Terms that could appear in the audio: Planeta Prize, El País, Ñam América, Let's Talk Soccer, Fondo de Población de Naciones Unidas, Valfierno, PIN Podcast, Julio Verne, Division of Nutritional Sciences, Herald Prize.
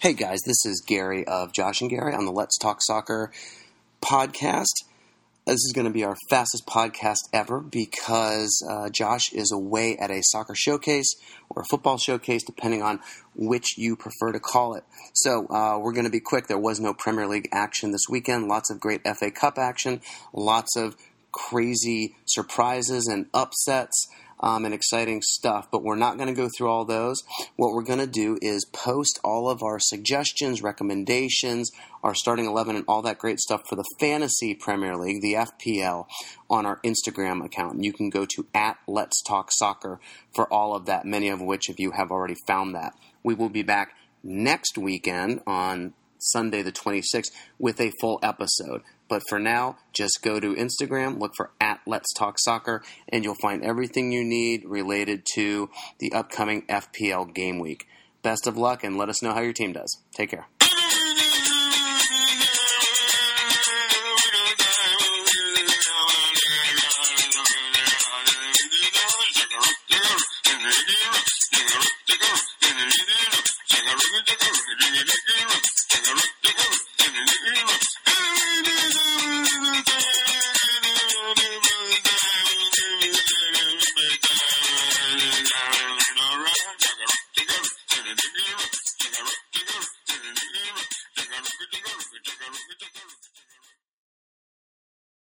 Hey guys, this is Gary of Josh and Gary on the Let's Talk Soccer podcast. This is going to be our fastest podcast ever because Josh is away at a soccer showcase or a football showcase, depending on which you prefer to call it. So we're going to be quick. There was no Premier League action this weekend. Lots of great FA Cup action. Lots of crazy surprises and upsets. And exciting stuff, but we're not going to go through all those. What we're going to do is post all of our suggestions, recommendations, our starting 11, and all that great stuff for the Fantasy Premier League, the FPL, on our Instagram account. And you can go to @LetsTalkSoccer for all of that, many of which of you have already found that. We will be back next weekend on Sunday the 26th with a full episode. But for now, just go to Instagram, look for @LetsTalkSoccer, and you'll find everything you need related to the upcoming FPL game week. Best of luck, and let us know how your team does. Take care.